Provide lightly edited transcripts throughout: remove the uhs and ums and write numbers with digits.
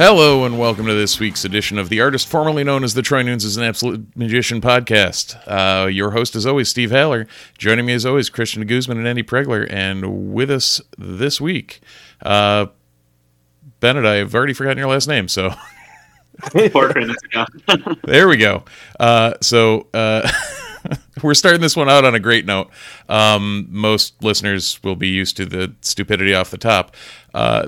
Hello and welcome to this week's edition of the artist formerly known as the Troy Nunes is an Absolute Magician Podcast. Your host is always Steve Haller. Joining me as always Christian Guzman and Andy Pregler. And with us this week, Bennett, I've already forgotten your last name, so... 4 minutes ago. There we go. We're starting this one out on a great note. Most listeners will be used to the stupidity off the top.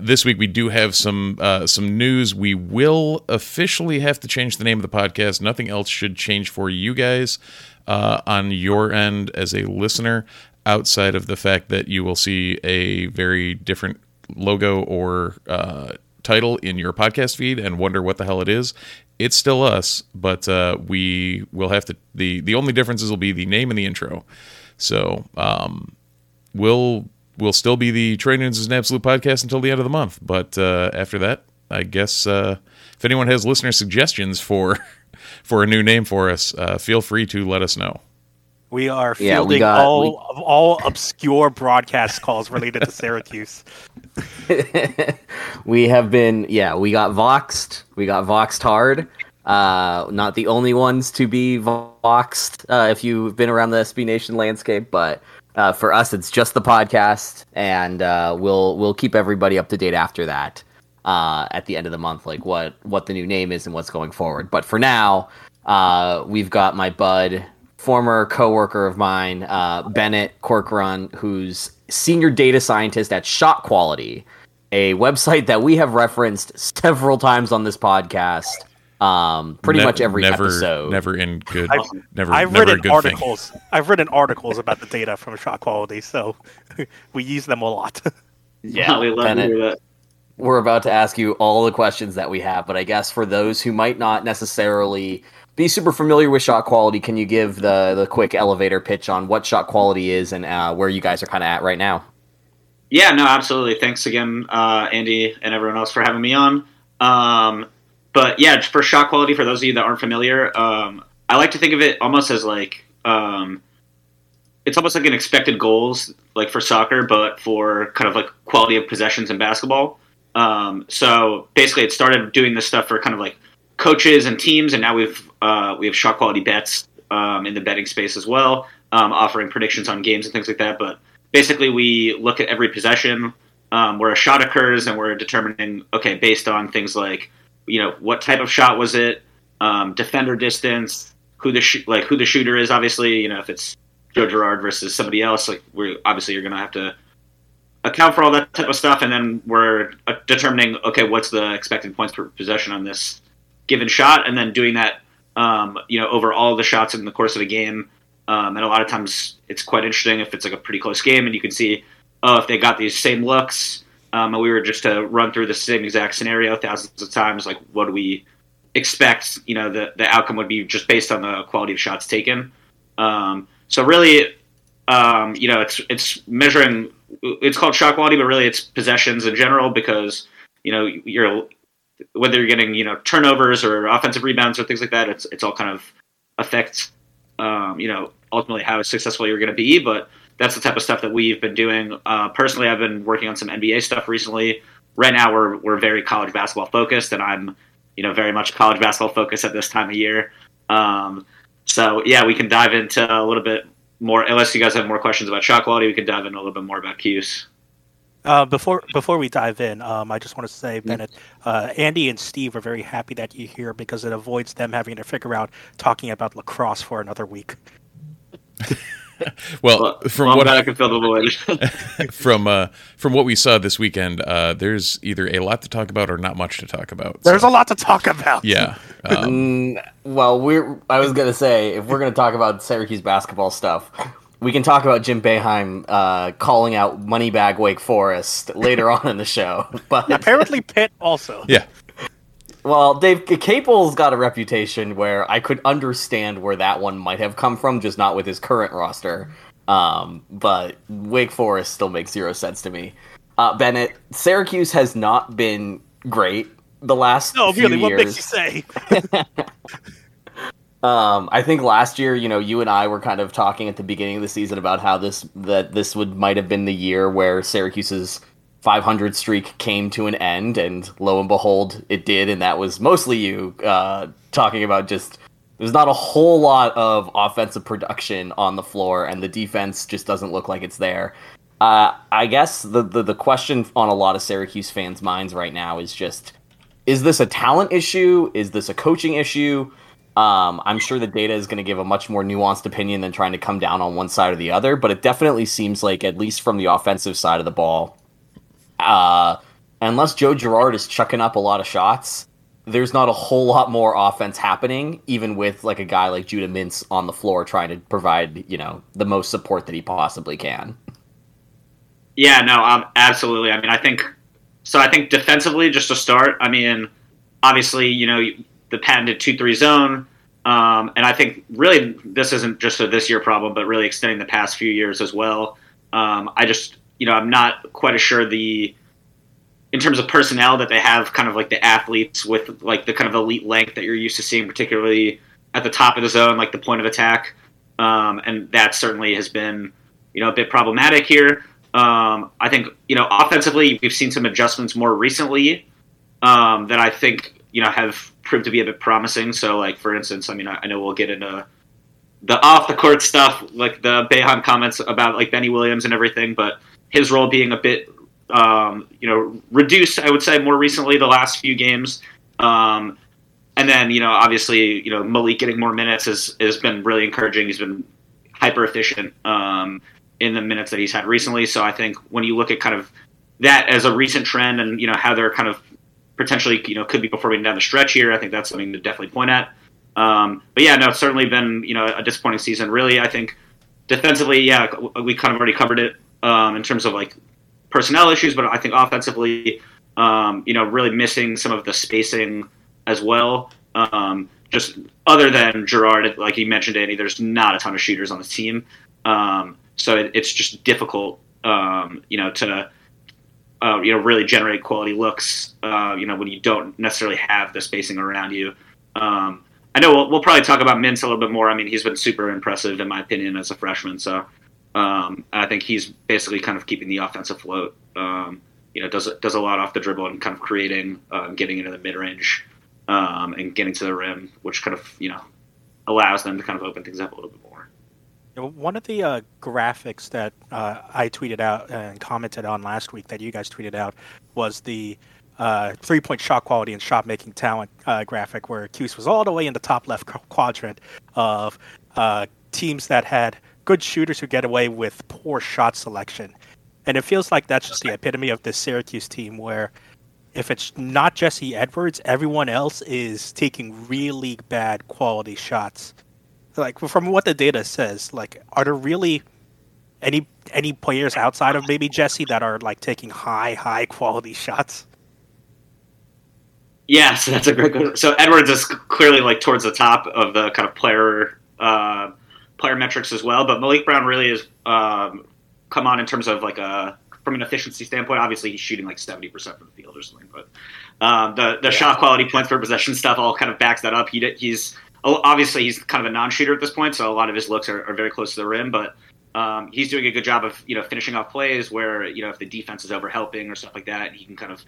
This week we do have some news. We will officially have to change the name of the podcast. Nothing else should change for you guys on your end as a listener, outside of the fact that you will see a very different logo or title in your podcast feed and wonder what the hell it is. It's still us, but we will have to... The only differences will be the name and the intro. So we'll still be the Troy Nunes is an Absolute Podcast until the end of the month. But after that, I guess if anyone has listener suggestions for a new name for us, feel free to let us know. We are fielding all obscure broadcast calls related to Syracuse. We have been, we got voxed. We got voxed hard. Not the only ones to be voxed if you've been around the SB Nation landscape, but for us, it's just the podcast, and we'll keep everybody up to date after that at the end of the month, like what the new name is and what's going forward. But for now, we've got my bud... former coworker of mine, Bennett Corcoran, who's senior data scientist at Shot Quality, a website that we have referenced several times on this podcast, pretty much every episode. I've written articles about the data from Shot Quality, so we use them a lot. Yeah, we love that. We're about to ask you all the questions that we have, but I guess for those who might not necessarily be super familiar with Shot Quality, can you give the quick elevator pitch on what Shot Quality is and where you guys are kind of at right now? Yeah, no, absolutely. Thanks again, Andy and everyone else for having me on. But yeah, for Shot Quality, for those of you that aren't familiar, I like to think of it almost as like, it's almost like an expected goals, like for soccer, but for kind of like quality of possessions in basketball. So basically it started doing this stuff for kind of like coaches and teams, and now we have Shot Quality bets in the betting space as well, offering predictions on games and things like that. But basically we look at every possession where a shot occurs, and we're determining, okay, based on things like, you know, what type of shot was it, defender distance, who the shooter is. Obviously, you know, if it's Joe Girard versus somebody else, like you're going to have to account for all that type of stuff. And then we're determining, okay, what's the expected points per possession on this given shot, and then doing that over all the shots in the course of a game, and a lot of times it's quite interesting if it's like a pretty close game and you can see, oh, if they got these same looks, and we were just to run through the same exact scenario thousands of times, like what do we expect, you know, the outcome would be just based on the quality of shots taken. So really, it's measuring, it's called Shot Quality, but really it's possessions in general, because, you know, whether you're getting, you know, turnovers or offensive rebounds or things like that, it's all kind of affects, ultimately how successful you're going to be, but that's the type of stuff that we've been doing. Personally, I've been working on some NBA stuff recently. Right now, we're very college basketball focused, and I'm, very much college basketball focused at this time of year. So yeah, we can dive into a little bit more, unless you guys have more questions about shot quality, we can dive in a little bit more about cues. Before we dive in, I just want to say, Bennett, Andy and Steve are very happy that you're here because it avoids them having to figure out talking about lacrosse for another week. well, what I can fill the void from what we saw this weekend, there's either a lot to talk about or not much to talk about. There's a lot to talk about. Yeah. I was gonna say, if we're gonna talk about Syracuse basketball stuff, we can talk about Jim Boeheim calling out Moneybag Wake Forest later on in the show. But apparently Pitt also. Yeah. Well, Dave Capel's got a reputation where I could understand where that one might have come from, just not with his current roster. But Wake Forest still makes zero sense to me. Bennett, Syracuse has not been great the last few years. What makes you say? I think last year, you and I were kind of talking at the beginning of the season about how this might have been the year where Syracuse's 500 streak came to an end, and lo and behold, it did. And that was mostly you talking about just there's not a whole lot of offensive production on the floor, and the defense just doesn't look like it's there. I guess the question on a lot of Syracuse fans' minds right now is just: is this a talent issue? Is this a coaching issue? I'm sure the data is going to give a much more nuanced opinion than trying to come down on one side or the other, but it definitely seems like, at least from the offensive side of the ball, unless Joe Girard is chucking up a lot of shots, there's not a whole lot more offense happening, even with like a guy like Judah Mintz on the floor trying to provide, the most support that he possibly can. Yeah, no, absolutely. I think defensively, just to start, obviously, the patented 2-3 zone. And I think really this isn't just a this year problem, but really extending the past few years as well. I'm not quite as sure in terms of personnel that they have kind of like the athletes with like the kind of elite length that you're used to seeing, particularly at the top of the zone, like the point of attack. And that certainly has been, a bit problematic here. I think, offensively, we've seen some adjustments more recently that I think, have proved to be a bit promising. So, like, for instance, I know we'll get into the off-the-court stuff, like the Boeheim comments about, like, Benny Williams and everything, but his role being a bit, reduced, I would say, more recently the last few games. And then, obviously, Malik getting more minutes has been really encouraging. He's been hyper-efficient in the minutes that he's had recently. So I think when you look at kind of that as a recent trend and, how they're kind of potentially, could be performing down the stretch here. I think that's something to definitely point at. But yeah, no, it's certainly been, a disappointing season. Really, I think defensively, yeah, we kind of already covered it in terms of like personnel issues, but I think offensively, really missing some of the spacing as well. Just other than Girard, like you mentioned, Andy, there's not a ton of shooters on the team. So it's just difficult, to really generate quality looks, when you don't necessarily have the spacing around you. I know we'll probably talk about Mintz a little bit more. He's been super impressive, in my opinion, as a freshman. So I think he's basically kind of keeping the offense afloat, does a lot off the dribble and kind of creating, getting into the mid-range and getting to the rim, which kind of, allows them to kind of open things up a little bit more. One of the graphics that I tweeted out and commented on last week that you guys tweeted out was the three-point shot quality and shot-making talent graphic where Cuse was all the way in the top left quadrant of teams that had good shooters who get away with poor shot selection. And it feels like that's just the epitome of this Syracuse team where if it's not Jesse Edwards, everyone else is taking really bad quality shots. Like from what the data says, like are there really any players outside of maybe Jesse that are like taking high quality shots? Yeah, so that's a great question. So Edwards is clearly like towards the top of the kind of player metrics as well, but Malik Brown really is come on in terms of like from an efficiency standpoint. Obviously, he's shooting like 70% from the field or something, but the shot quality, points per possession stuff all kind of backs that up. He's obviously he's kind of a non-shooter at this point, so a lot of his looks are very close to the rim, but he's doing a good job of, you know, finishing off plays where, you know, if the defense is overhelping or stuff like that, he can kind of,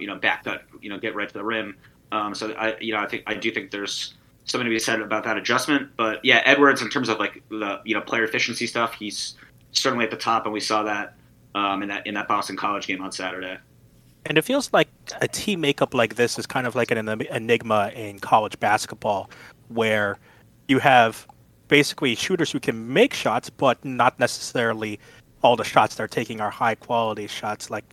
you know, back that, you know, get right to the rim. So I do think there's something to be said about that adjustment, but yeah, Edwards in terms of like the, you know, player efficiency stuff, he's certainly at the top, and we saw that in that Boston College game on Saturday. And it feels like a team makeup like this is kind of like an enigma in college basketball, where you have basically shooters who can make shots, but not necessarily all the shots they're taking are high quality shots. Like,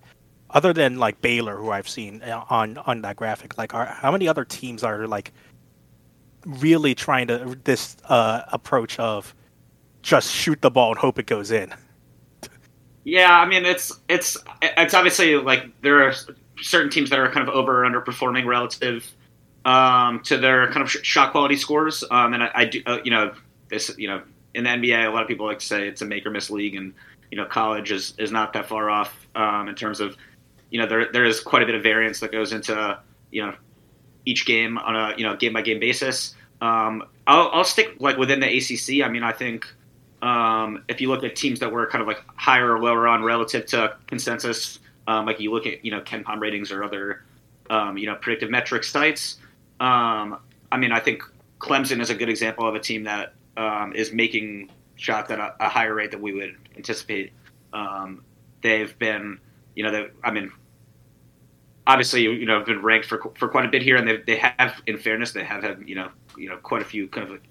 other than like Baylor, who I've seen on that graphic, like, how many other teams are like really trying to this approach of just shoot the ball and hope it goes in? Yeah, I mean, it's obviously like there are certain teams that are kind of over or underperforming relative to their kind of shot quality scores. And I do, you know, this, you know, in the NBA, a lot of people like to say it's a make or miss league, and, you know, college is not that far off in terms of, you know, there is quite a bit of variance that goes into, you know, each game on a, you know, game by game basis. I'll stick like within the ACC. I mean, I think. If you look at teams that were kind of like higher or lower on relative to consensus, like you look at, you know, KenPom ratings or other, you know, predictive metrics sites. I mean, I think Clemson is a good example of a team that is making shots at a higher rate than we would anticipate. They've been, you know, I mean, obviously, you know, been ranked for quite a bit here, and they have, in fairness, they have had, you know, quite a few kind of like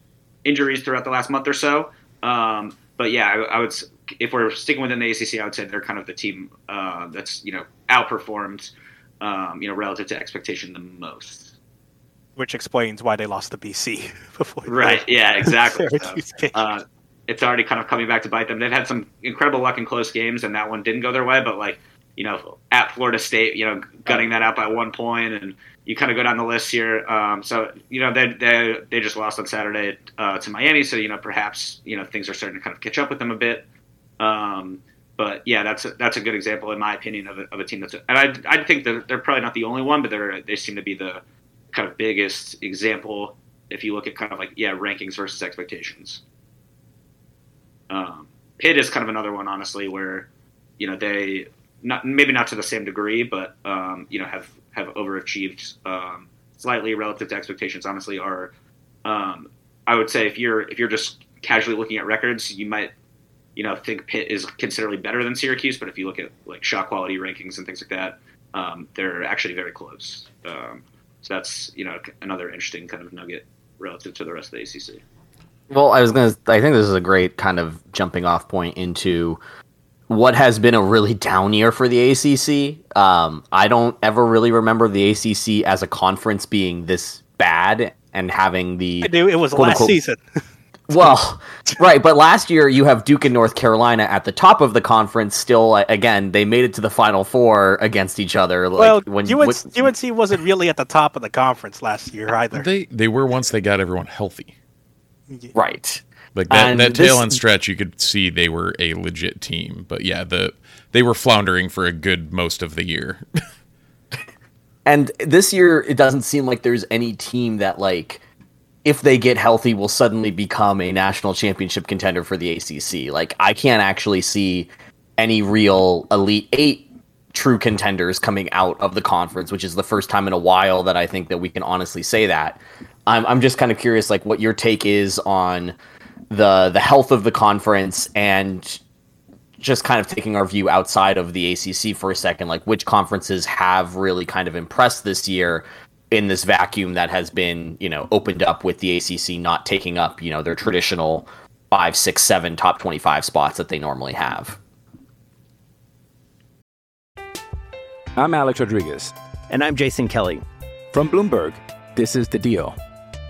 injuries throughout the last month or so. But yeah, I would, if we're sticking within the ACC, I would say they're kind of the team that's, you know, outperformed, you know, relative to expectation the most. Which explains why they lost to BC before. Right. Yeah, exactly. So, it's already kind of coming back to bite them. They've had some incredible luck in close games, and that one didn't go their way. But like, you know, at Florida State, you know, gutting that out by 1 point, and you kind of go down the list here. So, you know, they just lost on Saturday to Miami. So, you know, perhaps, you know, things are starting to kind of catch up with them a bit. But yeah, that's a good example, in my opinion, of a team that's, and I think that they're probably not the only one, but they seem to be the kind of biggest example if you look at kind of like, yeah, rankings versus expectations. Pitt is kind of another one, honestly, where, you know, they maybe not to the same degree, but, you know, have overachieved slightly relative to expectations. Honestly, are I would say if you're just casually looking at records, you might, you know, think Pitt is considerably better than Syracuse, but if you look at like shot quality rankings and things like that, they're actually very close. So that's, you know, another interesting kind of nugget relative to the rest of the ACC. Well, I think this is a great kind of jumping off point into what has been a really down year for the ACC. I don't ever really remember the ACC as a conference being this bad and having the... I do. It was last season. Well, right. But last year you have Duke and North Carolina at the top of the conference still. Again, they made it to the Final Four against each other. Well, like, UNC wasn't really at the top of the conference last year either. They were once they got everyone healthy. Yeah. Right. Like that tail end stretch, you could see they were a legit team. But yeah, they were floundering for a good most of the year. And this year, it doesn't seem like there's any team that, like, if they get healthy, will suddenly become a national championship contender for the ACC. Like, I can't actually see any real Elite Eight true contenders coming out of the conference, which is the first time in a while that I think that we can honestly say that. I'm just kind of curious, like, what your take is on the health of the conference, and just kind of taking our view outside of the ACC for a second, like which conferences have really kind of impressed this year in this vacuum that has been, you know, opened up with the ACC not taking up, you know, their traditional 5, 6, 7 top 25 spots that they normally have. I'm Alex Rodriguez. And I'm Jason Kelly. From Bloomberg, this is The Deal.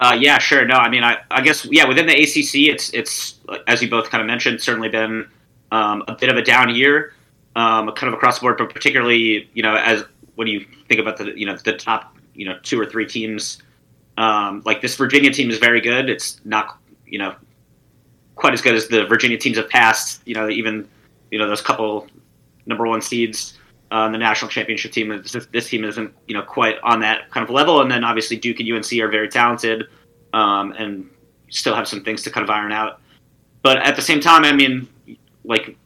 Yeah, sure. No, I mean, I guess, yeah, within the ACC, it's as you both kind of mentioned, certainly been a bit of a down year, kind of across the board, but particularly, you know, as when you think about the, you know, the top, you know, two or three teams, like this Virginia team is very good. It's not, you know, quite as good as the Virginia teams have passed, you know, even, you know, those couple number one seeds on the national championship team. This team isn't, you know, quite on that kind of level. And then obviously Duke and UNC are very talented, and still have some things to kind of iron out. But at the same time, I mean, like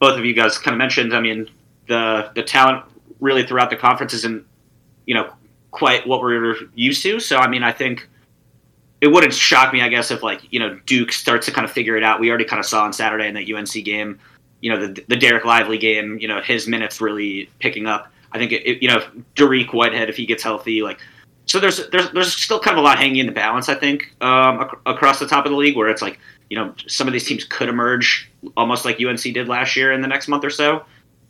both of you guys kind of mentioned, I mean, the talent really throughout the conference isn't, you know, quite what we're used to. So, I mean, I think it wouldn't shock me, I guess, if, like, you know, Duke starts to kind of figure it out. We already kind of saw on Saturday in that UNC game, you know, the Derek Lively game, you know, his minutes really picking up. I think, you know, Dariq Whitehead, if he gets healthy, like, so there's still kind of a lot hanging in the balance, I think, across the top of the league, where it's like, you know, some of these teams could emerge almost like UNC did last year in the next month or so.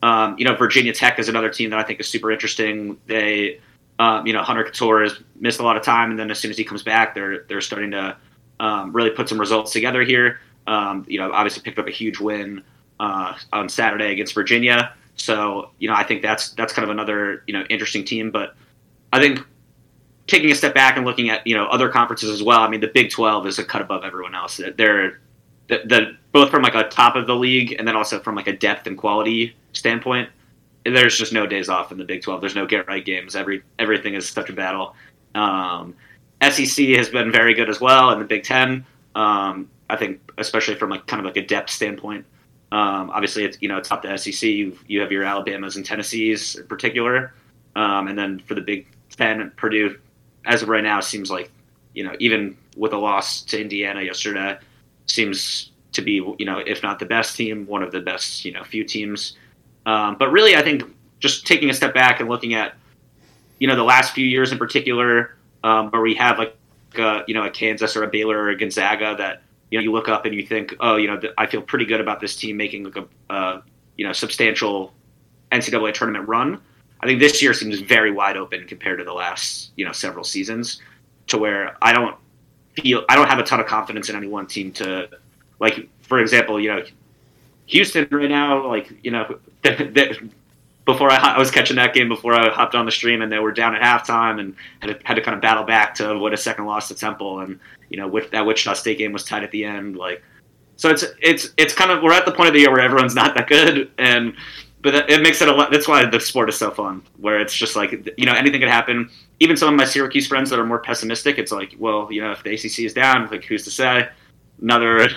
You know, Virginia Tech is another team that I think is super interesting. They, you know, Hunter Cattoor has missed a lot of time, and then as soon as he comes back, they're starting to really put some results together here. You know, obviously picked up a huge win on Saturday against Virginia. So, you know, I think that's kind of another, you know, interesting team. But I think taking a step back and looking at, you know, other conferences as well, I mean, the Big 12 is a cut above everyone else. They're both from like a top of the league and then also from like a depth and quality standpoint. There's just no days off in the Big 12. There's no get right games. Everything is such a battle. SEC has been very good as well, and the Big 10. I think, especially from like kind of like a depth standpoint. Obviously, it's, you know, top the SEC. You have your Alabamas and Tennessees in particular, and then for the Big 10, Purdue, as of right now, seems like, you know, even with a loss to Indiana yesterday, seems to be, you know, if not the best team, one of the best, you know, few teams. But really, I think just taking a step back and looking at, you know, the last few years in particular, where we have like, you know, a Kansas or a Baylor or a Gonzaga that, you know, you look up and you think, oh, you know, I feel pretty good about this team making like a, you know, substantial NCAA tournament run. I think this year seems very wide open compared to the last, you know, several seasons, to where I don't have a ton of confidence in any one team to, like, for example, you know, Houston right now, like, you know, before I was catching that game before I hopped on the stream, and they were down at halftime and had to kind of battle back to what a second loss to Temple, and, you know, with that Wichita State game was tied at the end, like, so it's kind of, we're at the point of the year where everyone's not that good, but it makes it a lot. That's why the sport is so fun, where it's just like, you know, anything could happen. Even some of my Syracuse friends that are more pessimistic, it's like, well, you know, if the ACC is down, like, who's to say? Another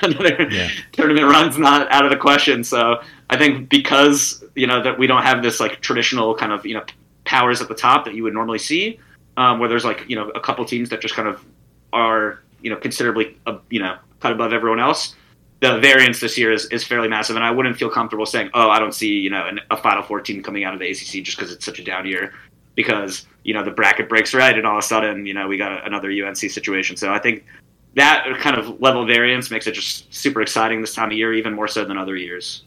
yeah. Tournament run's not out of the question. So I think because, you know, that we don't have this like traditional kind of, you know, powers at the top that you would normally see, where there's like, you know, a couple teams that just kind of are, you know, considerably, you know, cut above everyone else. The variance this year is fairly massive, and I wouldn't feel comfortable saying, oh, I don't see, you know, a Final Four team coming out of the ACC just because it's such a down year, because, you know, the bracket breaks right, and all of a sudden, you know, we got another UNC situation. So I think that kind of level of variance makes it just super exciting this time of year, even more so than other years.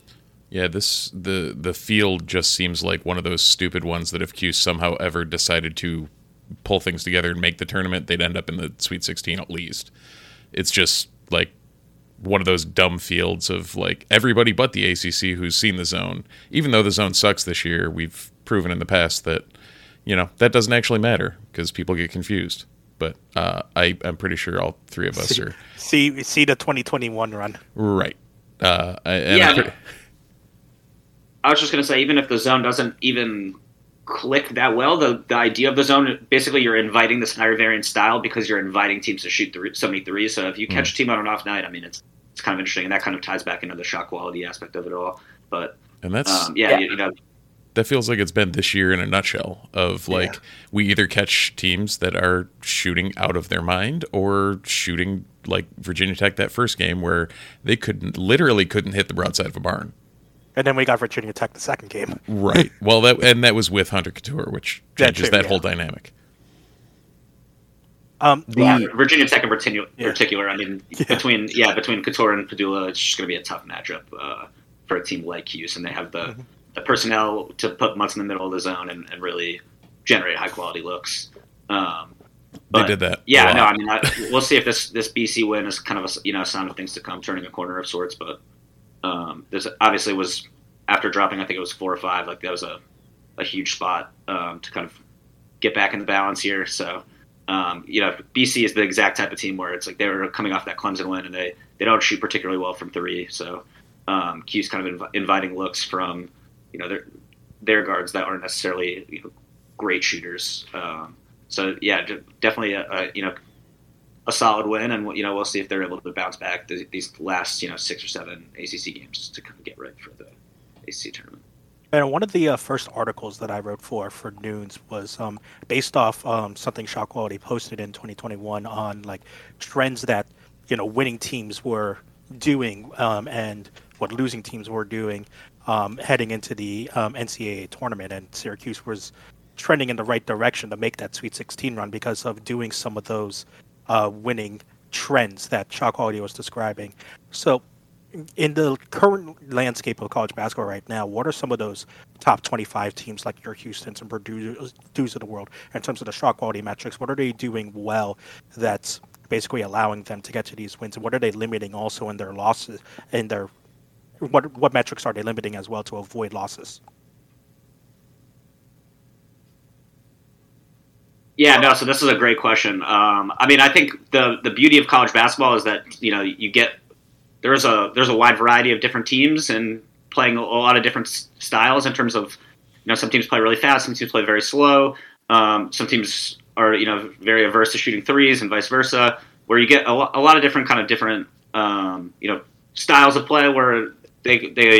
Yeah, the field just seems like one of those stupid ones that if Cuse somehow ever decided to pull things together and make the tournament, they'd end up in the Sweet 16 at least. It's just like one of those dumb fields of like everybody but the ACC who's seen the zone. Even though the zone sucks this year, we've proven in the past that, you know, that doesn't actually matter because people get confused. But I'm pretty sure all three of us are. See the 2021 run. Right. I was just going to say, even if the zone doesn't even click that well, the idea of the zone, basically you're inviting this higher variance style because you're inviting teams to shoot so many threes. So if you catch a team on an off night, I mean, it's kind of interesting. And that kind of ties back into the shot quality aspect of it all. But and that's you know. That feels like it's been this year in a nutshell of like we either catch teams that are shooting out of their mind or shooting like Virginia Tech that first game where they literally couldn't hit the broadside of a barn. And then we got Virginia Tech the second game. Right. Well, that was with Hunter Cattoor, which changes that whole dynamic. Virginia Tech in particular, I mean, between Cattoor and Padula, it's just going to be a tough matchup for a team like Hughes, and they have the personnel to put Mutz in the middle of the zone and really generate high quality looks. But, they did that. Yeah, no, I mean, we'll see if this BC win is kind of a sign of things to come, turning a corner of sorts. But this obviously was, after dropping, I think it was 4 or 5. Like, that was a huge spot to kind of get back in the balance here. So, BC is the exact type of team where it's like they were coming off that Clemson win, and they don't shoot particularly well from three. So Q's kind of inviting looks from their guards that aren't necessarily great shooters. So yeah, definitely a solid win, and we'll see if they're able to bounce back these last 6 or 7 ACC games to kind of get ready for the ACC tournament. And one of the first articles that I wrote for Nunes was based off something Shot Quality posted in 2021 on like trends that winning teams were doing and what losing teams were doing heading into the NCAA tournament, and Syracuse was trending in the right direction to make that Sweet 16 run because of doing some of those winning trends that Shot Quality was describing. So in the current landscape of college basketball right now, what are some of those top 25 teams like your Houstons and Purdue's of the world in terms of the Shot Quality metrics? What are they doing well that's basically allowing them to get to these wins? And what are they limiting also in their losses? In their what metrics are they limiting as well to avoid losses? Yeah, no, so this is a great question. I mean, I think the beauty of college basketball is that, there's a wide variety of different teams and playing a lot of different styles in terms of, some teams play really fast, some teams play very slow. Some teams are, very averse to shooting threes and vice versa, where you get a lot of different styles of play where they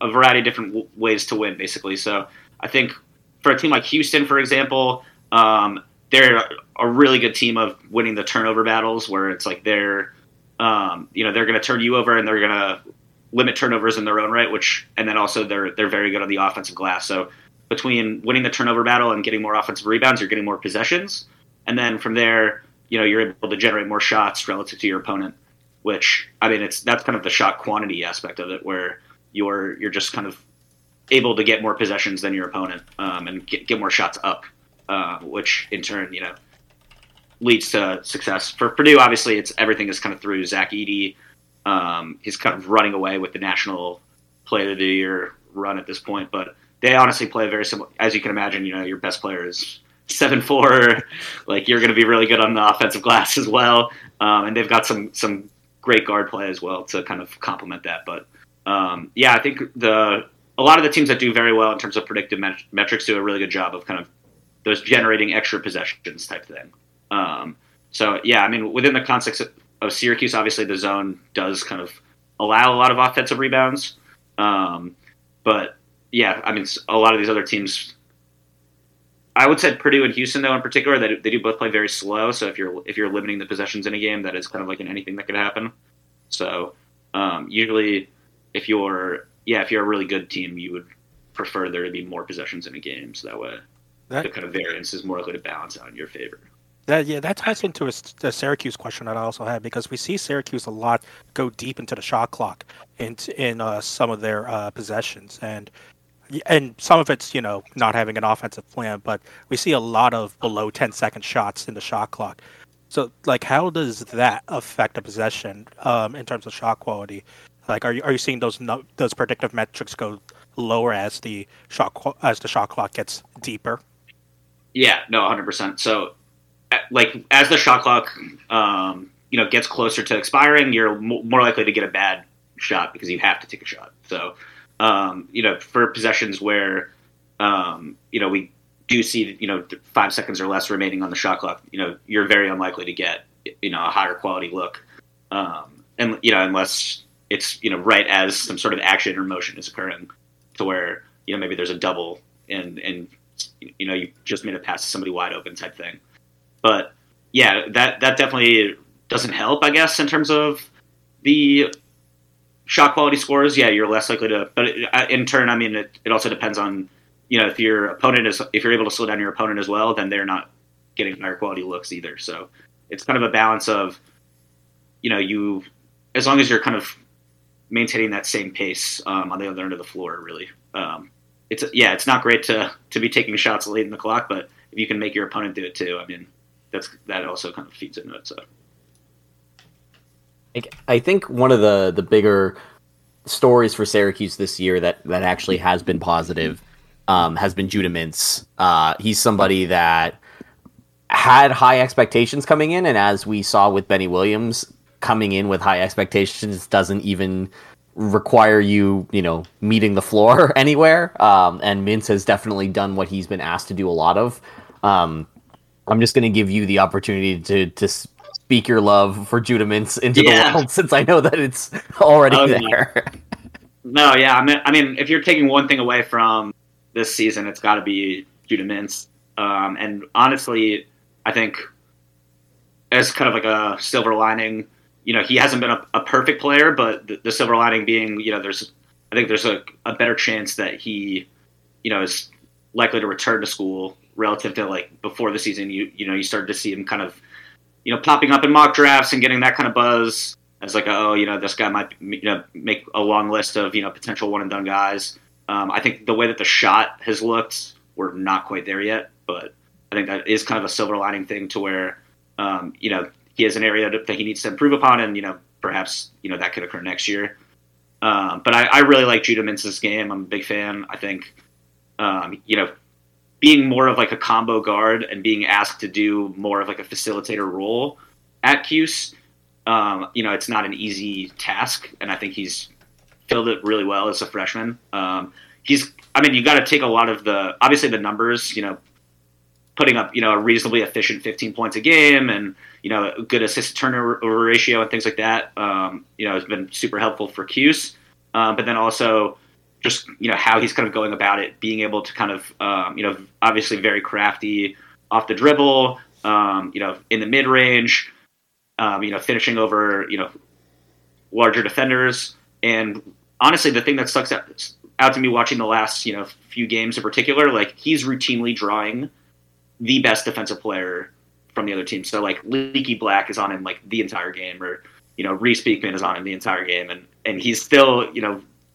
a variety of different ways to win, basically. So I think for a team like Houston, for example, they're a really good team of winning the turnover battles, where it's like they're, they're going to turn you over and they're going to limit turnovers in their own right. And then also they're very good on the offensive glass. So between winning the turnover battle and getting more offensive rebounds, you're getting more possessions, and then from there, you're able to generate more shots relative to your opponent. Which, I mean, that's kind of the shot quantity aspect of it, where you're just kind of able to get more possessions than your opponent and get more shots up, which in turn, leads to success. For Purdue, obviously, everything is kind of through Zach Edey. He's kind of running away with the National Player of the Year run at this point, but they honestly play very similar. As you can imagine, your best player is 7'4", like you're going to be really good on the offensive glass as well. And they've got some great guard play as well to kind of complement that. But yeah, I think a lot of the teams that do very well in terms of predictive metrics do a really good job of kind of those generating extra possessions type thing. So yeah, I mean, within the context of Syracuse, obviously the zone does kind of allow a lot of offensive rebounds. But yeah, I mean, a lot of these other teams, I would say Purdue and Houston though in particular, they do both play very slow. So if you're limiting the possessions in a game, that is kind of like in anything that could happen. So usually if you're a really good team, you would prefer there to be more possessions in a game. So that way the kind of variance is more likely to balance out in your favor. That ties into a Syracuse question that I also had, because we see Syracuse a lot go deep into the shot clock in some of their possessions, and some of it's not having an offensive plan, but we see a lot of below 10-second shots in the shot clock. So like, how does that affect a possession in terms of shot quality? Like, are you seeing those predictive metrics go lower as the shot clock gets deeper? Yeah, no, 100%. So, like, as the shot clock, gets closer to expiring, you're more likely to get a bad shot because you have to take a shot. So, for possessions where, we do see, 5 seconds or less remaining on the shot clock, you're very unlikely to get, a higher quality look. And, unless it's, right as some sort of action or motion is occurring, to where, maybe there's a double and, you just made a pass to somebody wide open type thing. But yeah, that definitely doesn't help, I guess, in terms of the shot quality scores. Yeah, you're less likely to. But in turn, I mean, it also depends on, if your opponent is, if you're able to slow down your opponent as well, then they're not getting higher quality looks either. So it's kind of a balance of, as long as you're kind of maintaining that same pace on the other end of the floor, really. It's not great to be taking shots late in the clock, but if you can make your opponent do it too, I mean, that also kind of feeds into it. So I think one of the bigger stories for Syracuse this year that actually has been positive has been Judah Mintz. He's somebody that had high expectations coming in, and as we saw with Benny Williams, coming in with high expectations doesn't even require you meeting the floor anywhere. And Mintz has definitely done what he's been asked to do a lot of. I'm just going to give you the opportunity to speak your love for Judah Mintz into the world, since I know that it's already there. No, yeah. I mean, if you're taking one thing away from this season, it's got to be Judah Mintz. And honestly, I think as kind of like a silver lining, he hasn't been a perfect player, but the silver lining being, there's a better chance that he, is likely to return to school relative to like before the season. You started to see him kind of, popping up in mock drafts and getting that kind of buzz as like, this guy might, make a long list of, potential one and done guys. I think the way that the shot has looked, we're not quite there yet, but I think that is kind of a silver lining thing to where, he has an area that he needs to improve upon, and, perhaps, that could occur next year. But I really like Judah Mintz's game. I'm a big fan. I think, being more of like a combo guard and being asked to do more of like a facilitator role at Cuse, it's not an easy task. And I think he's filled it really well as a freshman. You got to take a lot of the numbers, putting up, a reasonably efficient 15 points a game and, a good assist turnover ratio and things like that, has been super helpful for Cuse. But then also just, how he's kind of going about it, being able to kind of, obviously very crafty off the dribble, in the mid range, finishing over, larger defenders. And honestly, the thing that sucks out to me watching the last, few games in particular, like he's routinely drawing the best defensive player from the other team. So like Leaky Black is on him like the entire game, or, Reese Beekman is on him the entire game. And he's still,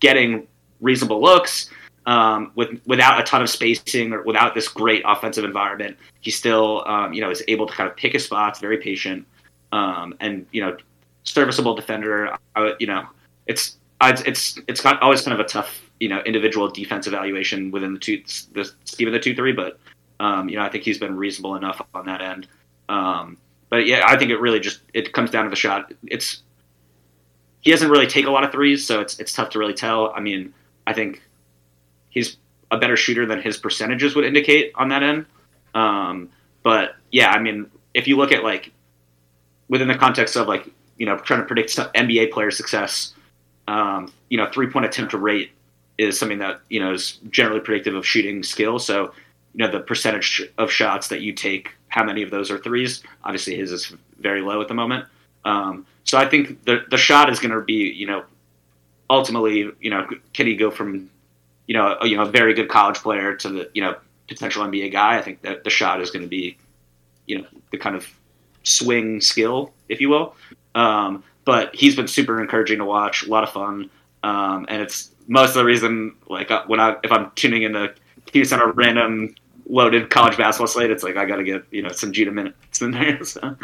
getting reasonable looks, without a ton of spacing or without this great offensive environment. He still, is able to kind of pick his spots, very patient, and, serviceable defender. It's got always kind of a tough, individual defense evaluation within the scheme of the 2-3, but, I think he's been reasonable enough on that end. But yeah, I think it really just, it comes down to the shot. He doesn't really take a lot of threes, so it's tough to really tell. I mean, I think he's a better shooter than his percentages would indicate on that end. But yeah, I mean, if you look at like within the context of like, trying to predict some NBA player success, 3-point attempt rate is something that, is generally predictive of shooting skill. So, the percentage of shots that you take, how many of those are threes. Obviously his is very low at the moment. So I think the shot is going to be, ultimately, can he go from, a very good college player to the, potential NBA guy? I think that the shot is going to be, the kind of swing skill, if you will. But he's been super encouraging to watch, a lot of fun. And it's most of the reason, like if I'm tuning in to Houston on a random loaded college basketball slate, it's like, I got to get, some Judah Mintz in there. So.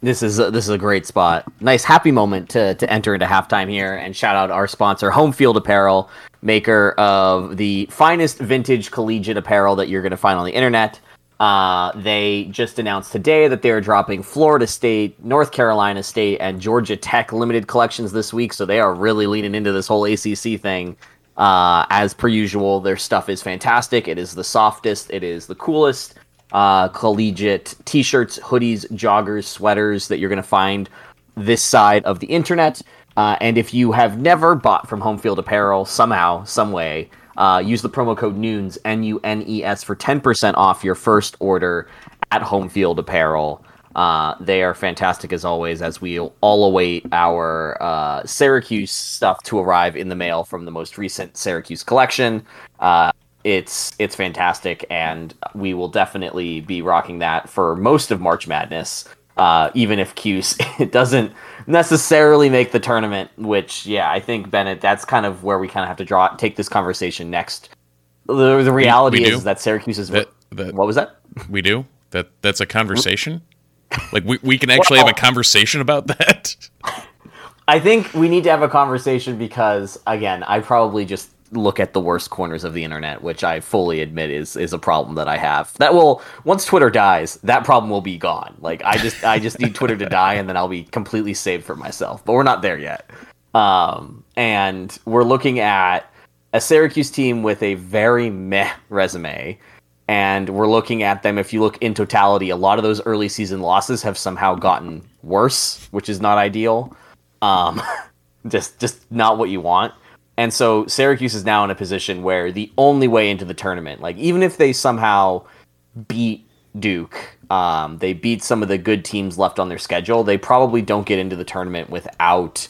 This is a great spot. Nice happy moment to enter into halftime here, and shout out our sponsor, Home Field Apparel, maker of the finest vintage collegiate apparel that you're going to find on the internet. They just announced today that they're dropping Florida State, North Carolina State, and Georgia Tech limited collections this week. So they are really leaning into this whole ACC thing. As per usual, their stuff is fantastic. It is the softest. It is the coolest collegiate t-shirts, hoodies, joggers, sweaters that you're going to find this side of the internet. And if you have never bought from Home Field Apparel somehow, some way, use the promo code NUNES, N-U-N-E-S, for 10% off your first order at Home Field Apparel. They are fantastic as always, as we all await our Syracuse stuff to arrive in the mail from the most recent Syracuse collection. It's fantastic, and we will definitely be rocking that for most of March Madness, even if Cuse doesn't necessarily make the tournament, which, yeah, I think, Bennett, that's kind of where we kind of have to take this conversation next. The reality is that Syracuse is... That what was that? We do that. That's a conversation. Like we can actually have a conversation about that. I think we need to have a conversation because, again, I probably just look at the worst corners of the internet, which I fully admit is a problem that I have. That will, once Twitter dies, that problem will be gone. Like I just need Twitter to die, and then I'll be completely saved for myself. But we're not there yet. And we're looking at a Syracuse team with a very meh resume. And we're looking at them, if you look in totality, a lot of those early season losses have somehow gotten worse, which is not ideal. Just not what you want. And so Syracuse is now in a position where the only way into the tournament, like even if they somehow beat Duke, they beat some of the good teams left on their schedule, they probably don't get into the tournament without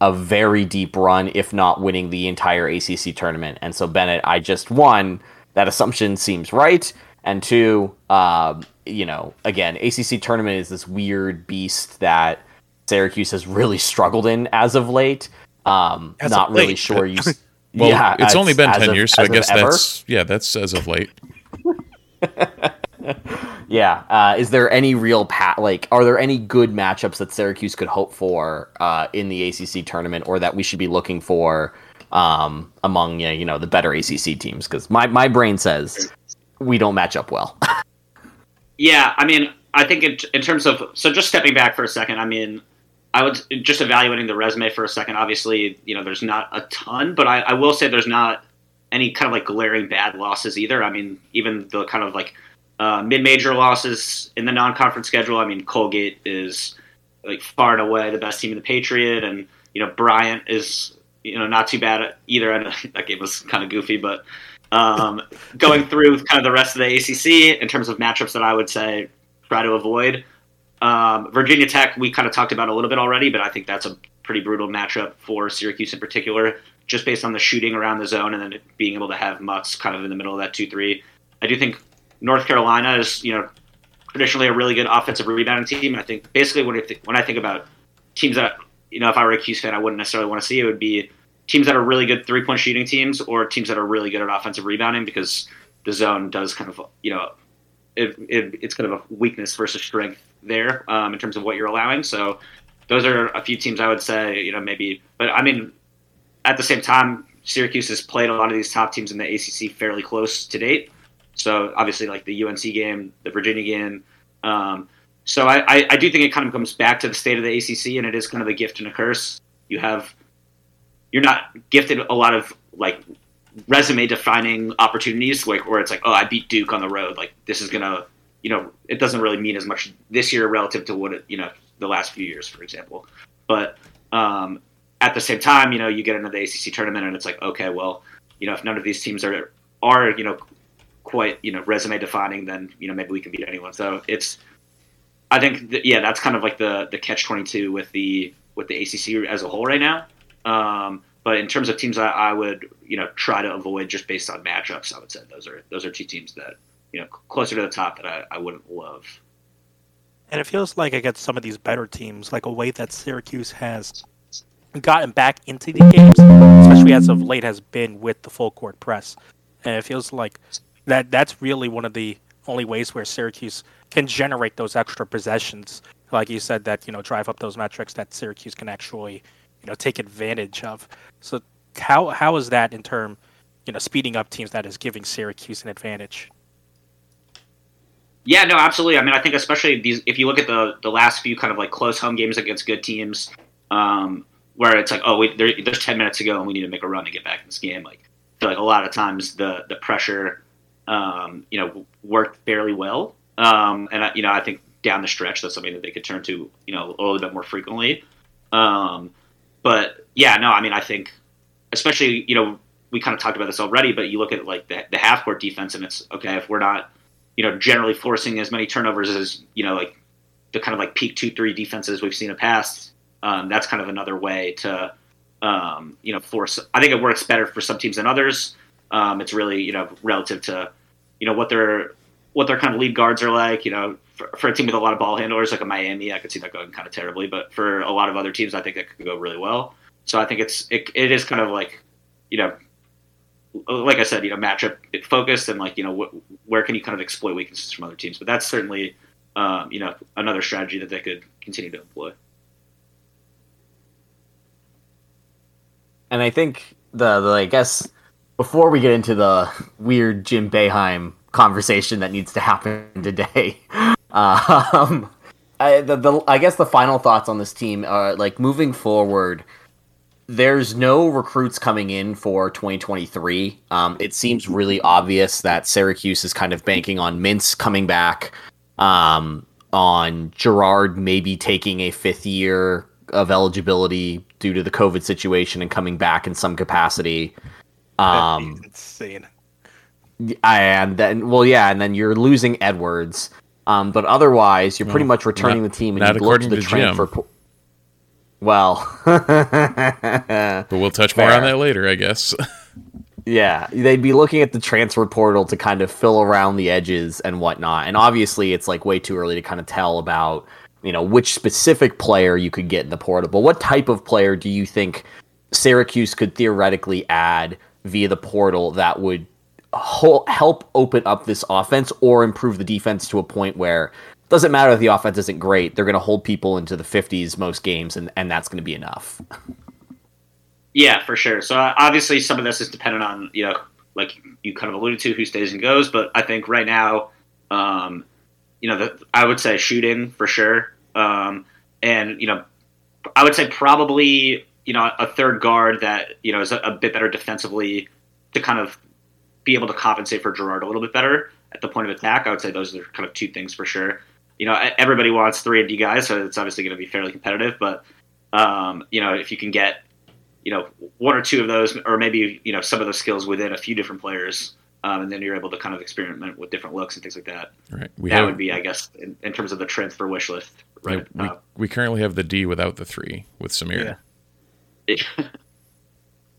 a very deep run, if not winning the entire ACC tournament. And so, Bennett, I just won. That assumption seems right. And two, again, ACC tournament is this weird beast that Syracuse has really struggled in as of late. Not really late. Sure. You. Well, yeah, it's only been 10 years, so I guess that's as of late. Yeah. Is there any real are there any good matchups that Syracuse could hope for in the ACC tournament, or that we should be looking for? Among the better ACC teams, because my brain says we don't match up well. Yeah, I mean, I think in terms of, so just stepping back for a second, I mean, I would just evaluating the resume for a second. Obviously, there's not a ton, but I will say there's not any kind of like glaring bad losses either. I mean, even the kind of like mid-major losses in the non-conference schedule. I mean, Colgate is like far and away the best team in the Patriot, and Bryant is. Not too bad either. I know that game was kind of goofy, but going through kind of the rest of the ACC in terms of matchups that I would say try to avoid. Virginia Tech, we kind of talked about a little bit already, but I think that's a pretty brutal matchup for Syracuse in particular, just based on the shooting around the zone and then being able to have Mutz kind of in the middle of that 2-3. I do think North Carolina is, traditionally a really good offensive rebounding team. And I think basically when I think about teams that, if I were a Cuse fan, I wouldn't necessarily want to see, it would be teams that are really good three-point shooting teams or teams that are really good at offensive rebounding, because the zone does kind of, it's kind of a weakness versus strength there in terms of what you're allowing. So those are a few teams I would say, maybe. But, I mean, at the same time, Syracuse has played a lot of these top teams in the ACC fairly close to date. So, obviously, like the UNC game, the Virginia game, so I do think it kind of comes back to the state of the ACC, and it is kind of a gift and a curse. You're not gifted a lot of like resume defining opportunities, like where it's like, oh, I beat Duke on the road. Like this is gonna, it doesn't really mean as much this year relative to what it, the last few years, for example. But at the same time, you get into the ACC tournament, and it's like, okay, well, if none of these teams are quite resume defining, then maybe we can beat anyone. So it's. I think, that's kind of like the catch-22 with the ACC as a whole right now. But in terms of teams I would, try to avoid just based on matchups, I would say those are two teams that, closer to the top that I wouldn't love. And it feels like against some of these better teams, like a way that Syracuse has gotten back into the games, especially as of late, has been with the full-court press. And it feels like that's really one of the only ways where Syracuse can generate those extra possessions, like you said, that drive up those metrics that Syracuse can actually take advantage of. So how is that in term speeding up teams that is giving Syracuse an advantage? Yeah, no, absolutely. I mean, I think especially these, if you look at the last few kind of like close home games against good teams, where it's like, oh wait, there's 10 minutes to go and we need to make a run to get back in this game. Like, I feel like a lot of times the pressure worked fairly well. And I think down the stretch, that's something that they could turn to, a little bit more frequently. But yeah, no, I mean, I think especially, we kind of talked about this already, but you look at like the half court defense, and it's okay, if we're not, generally forcing as many turnovers as, like the kind of like peak 2-3 defenses we've seen in the past, that's kind of another way to, force. I think it works better for some teams than others. It's really, relative to, what their kind of lead guards are like, for a team with a lot of ball handlers, like a Miami, I could see that going kind of terribly, but for a lot of other teams, I think that could go really well. So I think it is kind of like, like I said, you know, matchup focused and like, you know, where can you kind of exploit weaknesses from other teams? But that's certainly, you know, another strategy that they could continue to employ. And I think the I guess before we get into the weird Jim Boeheim conversation that needs to happen today, I guess the final thoughts on this team are like moving forward. There's no recruits coming in for 2023. It seems really obvious that Syracuse is kind of banking on Mintz coming back, on Girard maybe taking a fifth year of eligibility due to the COVID situation and coming back in some capacity. That'd be insane. And then, well, yeah, and then you're losing Edwards. But otherwise, you're pretty much returning the team, and you've looked at the transfer. Well, but we'll touch more on that later, I guess. Yeah, they'd be looking at the transfer portal to kind of fill around the edges and whatnot. And obviously, it's like way too early to kind of tell about, you know, which specific player you could get in the portal. But what type of player do you think Syracuse could theoretically add via the portal that would help open up this offense or improve the defense to a point where doesn't matter if the offense isn't great. They're going to hold people into the 50s most games, and that's going to be enough. Yeah, for sure. So obviously some of this is dependent on, you know, like you kind of alluded to, who stays and goes. But I think right now, you know, I would say shooting for sure. And, you know, I would say probably, you know, a third guard that, you know, is a bit better defensively to kind of be able to compensate for Girard a little bit better at the point of attack. I would say those are kind of two things for sure. You know, everybody wants 3 and D guys, so it's obviously going to be fairly competitive. But, you know, if you can get, you know, one or two of those, or maybe, you know, some of those skills within a few different players, and then you're able to kind of experiment with different looks and things like that. Right. That would be, I guess, in terms of the transfer wish list. Right. Yeah, we currently have the D without the 3 with Samir. Yeah.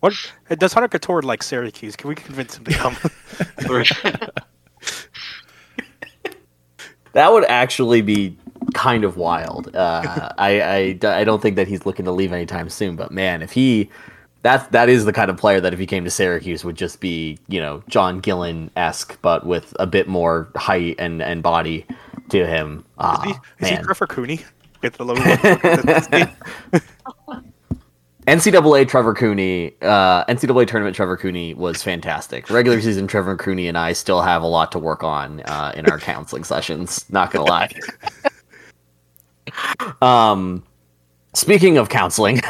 What does Hunter Cattoor like Syracuse? Can we convince him to come? That would actually be kind of wild. I don't think that he's looking to leave anytime soon. But man, if he that is the kind of player that if he came to Syracuse would just be, you know, John Gillen-esque, but with a bit more height and body to him. Is he Trevor Cooney? Get the low one. NCAA Trevor Cooney, NCAA tournament Trevor Cooney was fantastic. Regular season Trevor Cooney and I still have a lot to work on in our counseling sessions. Not gonna lie. Speaking of counseling,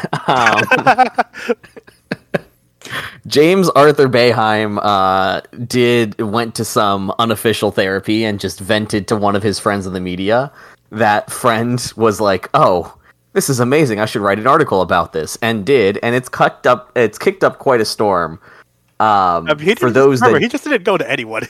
James Arthur Boeheim went to some unofficial therapy and just vented to one of his friends in the media. That friend was like, "Oh, this is amazing. I should write an article about this," and did, and it's kicked up quite a storm. He just didn't go to anyone.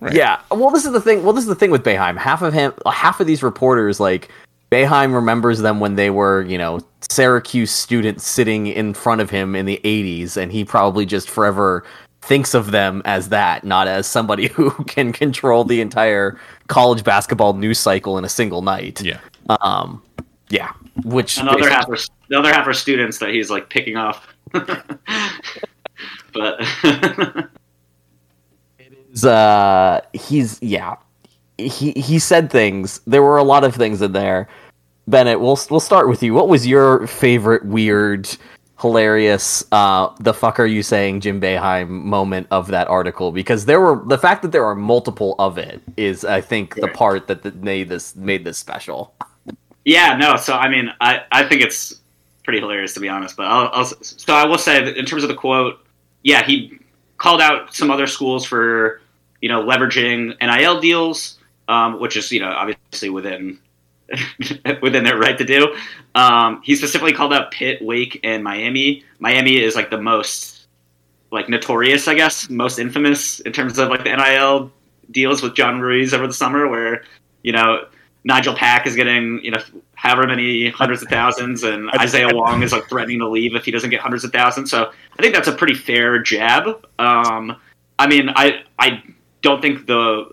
Right. Yeah. Well, this is the thing. With Boeheim. Half of these reporters, like Boeheim, remembers them when they were, you know, Syracuse students sitting in front of him in the '80s, and he probably just forever thinks of them as that, not as somebody who can control the entire college basketball news cycle in a single night. Yeah. Yeah, which the other half are students that he's like picking off. But it is he said things. There were a lot of things in there. Bennett, we'll start with you. What was your favorite weird, hilarious, the fuck are you saying, Jim Boeheim moment of that article? Because the fact that there are multiple of it is, I think, the part that made this special. Yeah, no. So I mean, I think it's pretty hilarious, to be honest. But I will say that in terms of the quote, yeah, he called out some other schools for, you know, leveraging NIL deals, which is, you know, obviously within their right to do. He specifically called out Pitt, Wake, and Miami. Miami is like the most like notorious, I guess, most infamous in terms of like the NIL deals with John Ruiz over the summer, where, you know, Nigel Pack is getting, you know, however many hundreds of thousands, and Isaiah Wong is like threatening to leave if he doesn't get hundreds of thousands. So I think that's a pretty fair jab. I mean, I don't think the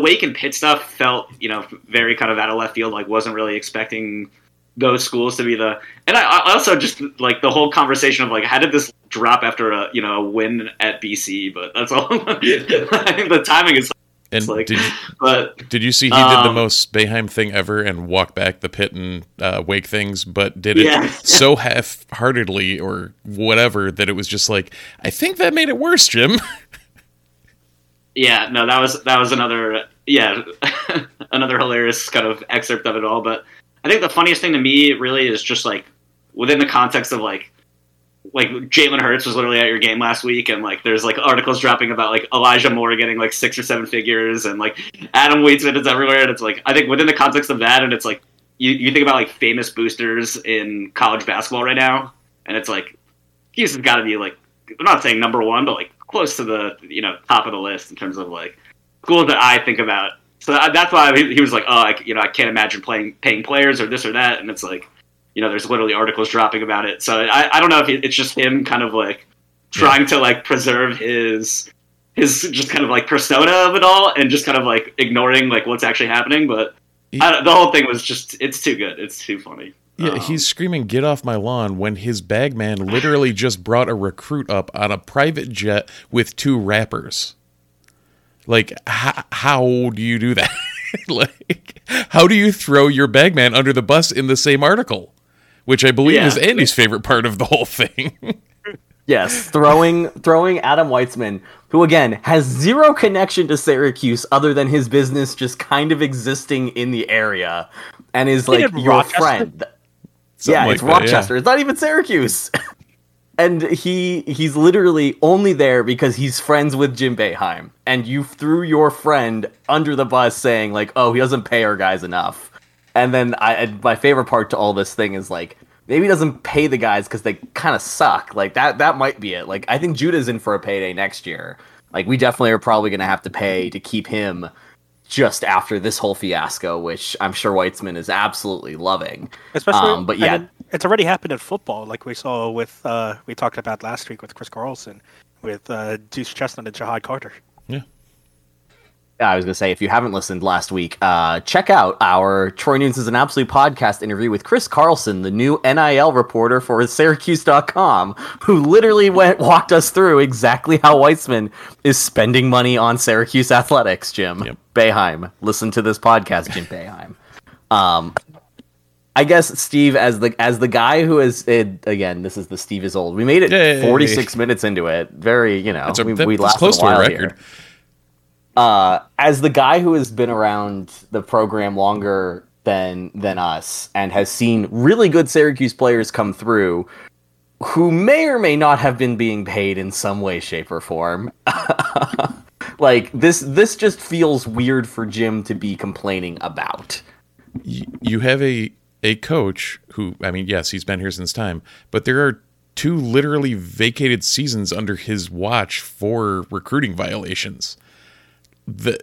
Wake and Pitt stuff felt, you know, very kind of out of left field. Like, wasn't really expecting those schools to be the, and I also just like the whole conversation of like, how did this drop after a win at BC? But that's all. I think the timing is. And like, did you see he did the most Boeheim thing ever and walked back the Pitt and Wake things, but did it so half-heartedly or whatever that it was just like, I think that made it worse, Jim. Yeah, no, that was another another hilarious kind of excerpt of it all. But I think the funniest thing to me really is just like within the context of like Jalen Hurts was literally at your game last week, and like there's like articles dropping about like Elijah Moore getting like 6 or 7 figures, and like Adam Weitsman is everywhere, and it's like I think within the context of that, and it's like you think about like famous boosters in college basketball right now, and it's like Houston's got to be like, I'm not saying number one, but like close to the top of the list in terms of like schools that I think about. So that's why he was like, oh, I can't imagine paying players or this or that, and it's like, there's literally articles dropping about it. So I don't know if it's just him kind of like trying to like preserve his just kind of like persona of it all and just kind of like ignoring like what's actually happening. But the whole thing was just, it's too good. It's too funny. Yeah, he's screaming, "Get off my lawn," when his bag man literally just brought a recruit up on a private jet with 2 rappers. Like, how do you do that? Like, how do you throw your bag man under the bus in the same article? Which I believe is Andy's favorite part of the whole thing. Yes, throwing Adam Weitsman, who again has zero connection to Syracuse other than his business just kind of existing in the area, and is like your Rochester friend. Something it's that, Rochester. Yeah. It's not even Syracuse. And he's literally only there because he's friends with Jim Boeheim, and you threw your friend under the bus saying like, "Oh, he doesn't pay our guys enough." And then my favorite part to all this thing is like, maybe he doesn't pay the guys because they kind of suck. Like that might be it. Like I think Judah's in for a payday next year. Like we definitely are probably going to have to pay to keep him just after this whole fiasco, which I'm sure Weitsman is absolutely loving. Especially, but yeah, I mean, it's already happened in football. Like we saw with we talked about last week with Chris Carlson, with Deuce Chestnut and Jahad Carter. Yeah. I was going to say, if you haven't listened last week, check out our Troy Nunes is an Absolute Podcast interview with Chris Carlson, the new NIL reporter for Syracuse.com, who literally walked us through exactly how Weitsman is spending money on Syracuse athletics, Jim. Yep. Boeheim. Listen to this podcast, Jim Boeheim. I guess, Steve, as the guy who has, again, this is the Steve is old. We made it 46 minutes into it. Very, we lasted close a while to a record here. As the guy who has been around the program longer than us and has seen really good Syracuse players come through who may or may not have been being paid in some way, shape, or form, like this just feels weird for Jim to be complaining about. You have a coach who, I mean, yes, he's been here since time, but there are 2 literally vacated seasons under his watch for recruiting violations.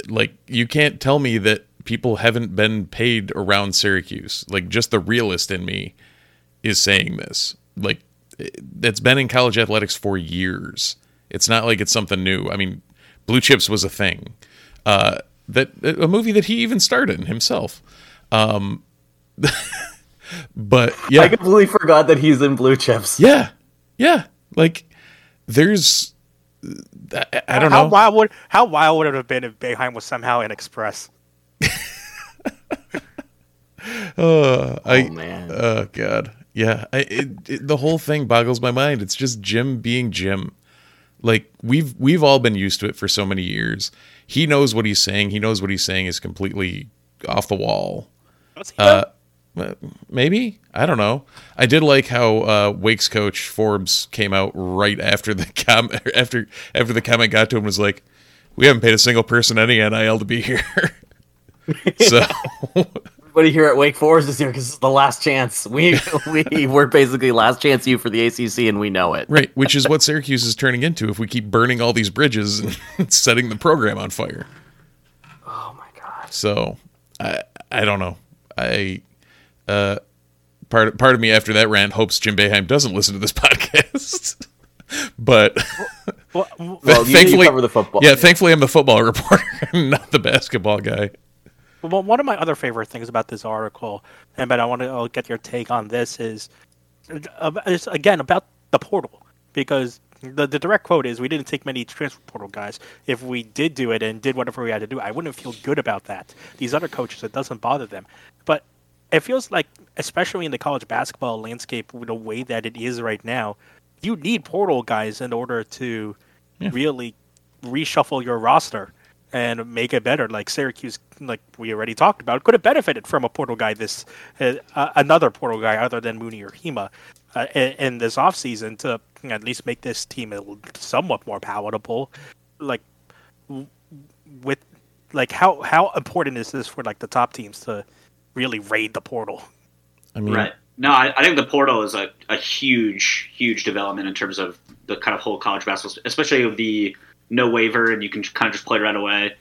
Like you can't tell me that people haven't been paid around Syracuse. Like just the realist in me is saying this. Like that's been in college athletics for years. It's not like it's something new. I mean, Blue Chips was a thing. That a movie that he even starred in himself. But yeah, I completely forgot that he's in Blue Chips. Yeah. Like there's. I don't know. How wild would it have been if Boeheim was somehow in Express? Man. Oh God. Yeah. The whole thing boggles my mind. It's just Jim being Jim. Like we've all been used to it for so many years. He knows what he's saying. He knows what he's saying is completely off the wall. Maybe? I don't know. I did like how Wake's coach Forbes came out right after the after the comment got to him, was like, "We haven't paid a single person any NIL to be here." So everybody here at Wake Forest is here because it's the last chance. We're basically last chance you for the ACC, and we know it. Right, which is what Syracuse is turning into if we keep burning all these bridges and setting the program on fire. Oh my God. So I don't know. Part of me after that rant hopes Jim Boeheim doesn't listen to this podcast, but well, thankfully, you cover the football. Yeah, thankfully I'm the football reporter, not the basketball guy. Well, one of my other favorite things about this article, and Ben, I want to get your take on this, is it's, again, about the portal, because the direct quote is, "We didn't take many transfer portal guys. If we did do it and did whatever we had to do, I wouldn't feel good about that. These other coaches, it doesn't bother them." But it feels like, especially in the college basketball landscape, the way that it is right now, you need portal guys in order to really reshuffle your roster and make it better. Like Syracuse, like we already talked about, could have benefited from a portal guy, this another portal guy other than Mooney or Hema in this offseason to at least make this team somewhat more palatable. Like, with like how important is this for like the top teams to really raid the portal? I mean, right. No, I think the portal is a huge, huge development in terms of the kind of whole college basketball, especially with the no waiver and you can kind of just play right away.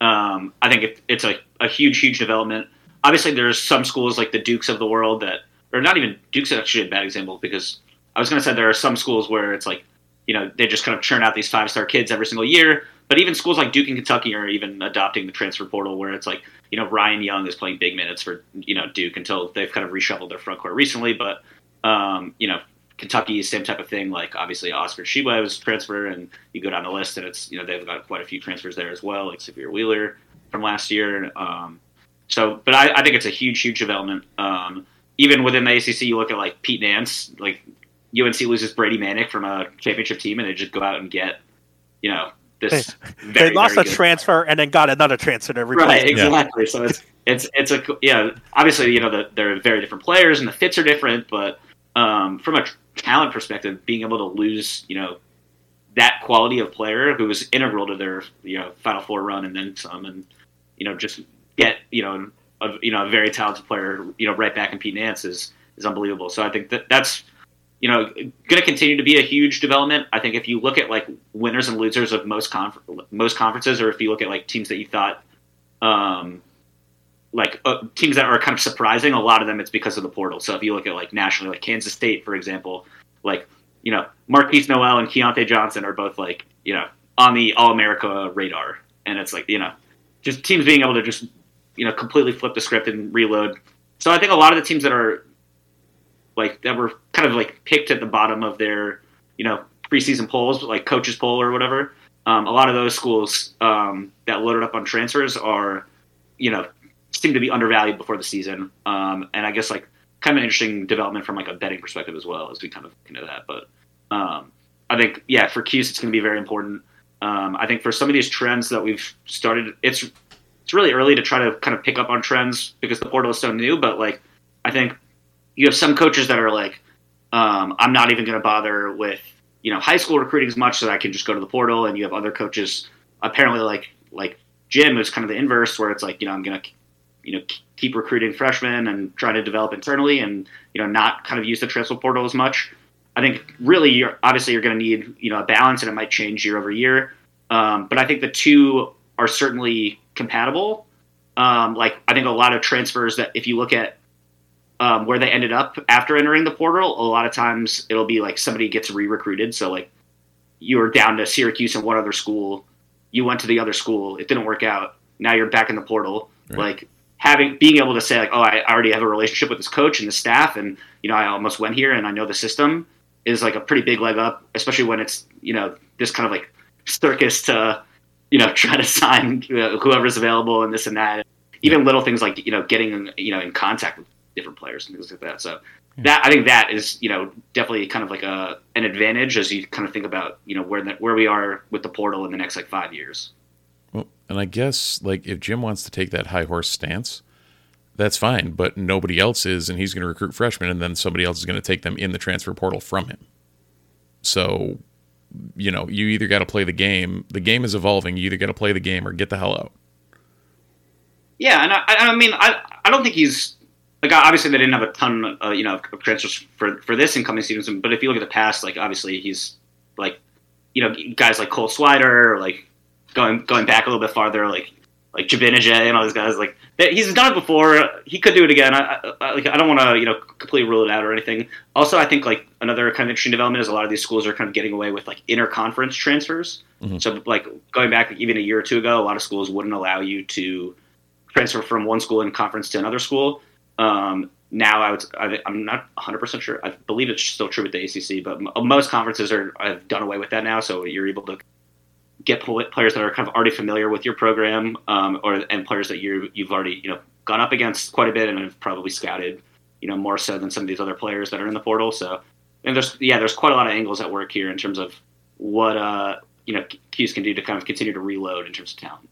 I think it's a huge, huge development. Obviously, there's some schools like the Dukes of the world that, or not even Duke's, actually a bad example, because I was going to say there are some schools where it's like, you know, they just kind of churn out these five-star kids every single year. But even schools like Duke and Kentucky are even adopting the transfer portal, where it's like, you know, Ryan Young is playing big minutes for, you know, Duke until they've kind of reshuffled their front court recently. But, you know, Kentucky, same type of thing. Like, obviously, Oscar Shibwe was transfer, and you go down the list, and it's, you know, they've got quite a few transfers there as well, like Xavier Wheeler from last year. So, but I think it's a huge, huge development. Even within the ACC, you look at, like, Pete Nance. Like, UNC loses Brady Manek from a championship team, and they just go out and get, you know, this they lost a transfer and then got another transfer to replace. Right, exactly. Yeah. So it's a, yeah, obviously, you know, they're very different players and the fits are different, but from a talent perspective, being able to lose, you know, that quality of player who was integral to their, you know, Final Four run and then some, and, you know, just get, you know, a very talented player, you know, right back in Pete Nance is unbelievable. So I think that's, you know, going to continue to be a huge development. I think if you look at like winners and losers of most conferences, or if you look at like teams that you thought, teams that are kind of surprising, a lot of them it's because of the portal. So if you look at like nationally, like Kansas State, for example, like, you know, Marquise Noel and Keontae Johnson are both like, you know, on the All-America radar. And it's like, you know, just teams being able to just, you know, completely flip the script and reload. So I think a lot of the teams that are, like, that were kind of like picked at the bottom of their, you know, preseason polls, like coaches poll or whatever. A lot of those schools that loaded up on transfers are, you know, seem to be undervalued before the season. And I guess like kind of an interesting development from like a betting perspective as well, as we kind of look into that. But I think, yeah, for Cuse, it's going to be very important. I think for some of these trends that we've started, it's really early to try to kind of pick up on trends because the portal is so new. But like, I think you have some coaches that are like, I'm not even going to bother with, you know, high school recruiting as much so that I can just go to the portal. And you have other coaches, apparently like Jim, is kind of the inverse, where it's like, you know, I'm going to, you know, keep recruiting freshmen and try to develop internally and, you know, not kind of use the transfer portal as much. I think really you're going to need, you know, a balance, and it might change year over year. But I think the two are certainly compatible. Like, I think a lot of transfers that if you look at, where they ended up after entering the portal, a lot of times it'll be like somebody gets re-recruited. So like you were down to Syracuse and one other school, you went to the other school, it didn't work out. Now you're back in the portal. Right. Like being able to say like, oh, I already have a relationship with this coach and the staff, and, you know, I almost went here and I know the system, is like a pretty big leg up, especially when it's, you know, this kind of like circus to, you know, try to sign whoever's available and this and that. Even little things like, you know, getting, you know, in contact with different players and things like that. So that, I think that is, you know, definitely kind of like an advantage as you kind of think about, you know, where we are with the portal in the next like 5 years. Well, and I guess like if Jim wants to take that high horse stance, that's fine, but nobody else is, and he's going to recruit freshmen and then somebody else is going to take them in the transfer portal from him. So, you know, you either got to play the game. The game is evolving. You either got to play the game or get the hell out. Yeah. And I mean, I don't think he's, like, obviously, they didn't have a ton, you know, of transfers for this incoming season. But if you look at the past, like, obviously, he's, like, you know, guys like Cole Swider, or, like, going back a little bit farther, like Jabinajay and all those guys. Like, he's done it before. He could do it again. I don't want to, you know, completely rule it out or anything. Also, I think, like, another kind of interesting development is a lot of these schools are kind of getting away with, like, interconference transfers. Mm-hmm. So, like, going back even a year or two ago, a lot of schools wouldn't allow you to transfer from one school in conference to another school. Now I'm not 100% sure. I believe it's still true with the ACC, but most conferences have done away with that now. So you're able to get players that are kind of already familiar with your program, and players that you've already, gone up against quite a bit and have probably scouted, more so than some of these other players that are in the portal. So, and there's quite a lot of angles at work here in terms of what, Q's can do to kind of continue to reload in terms of talent.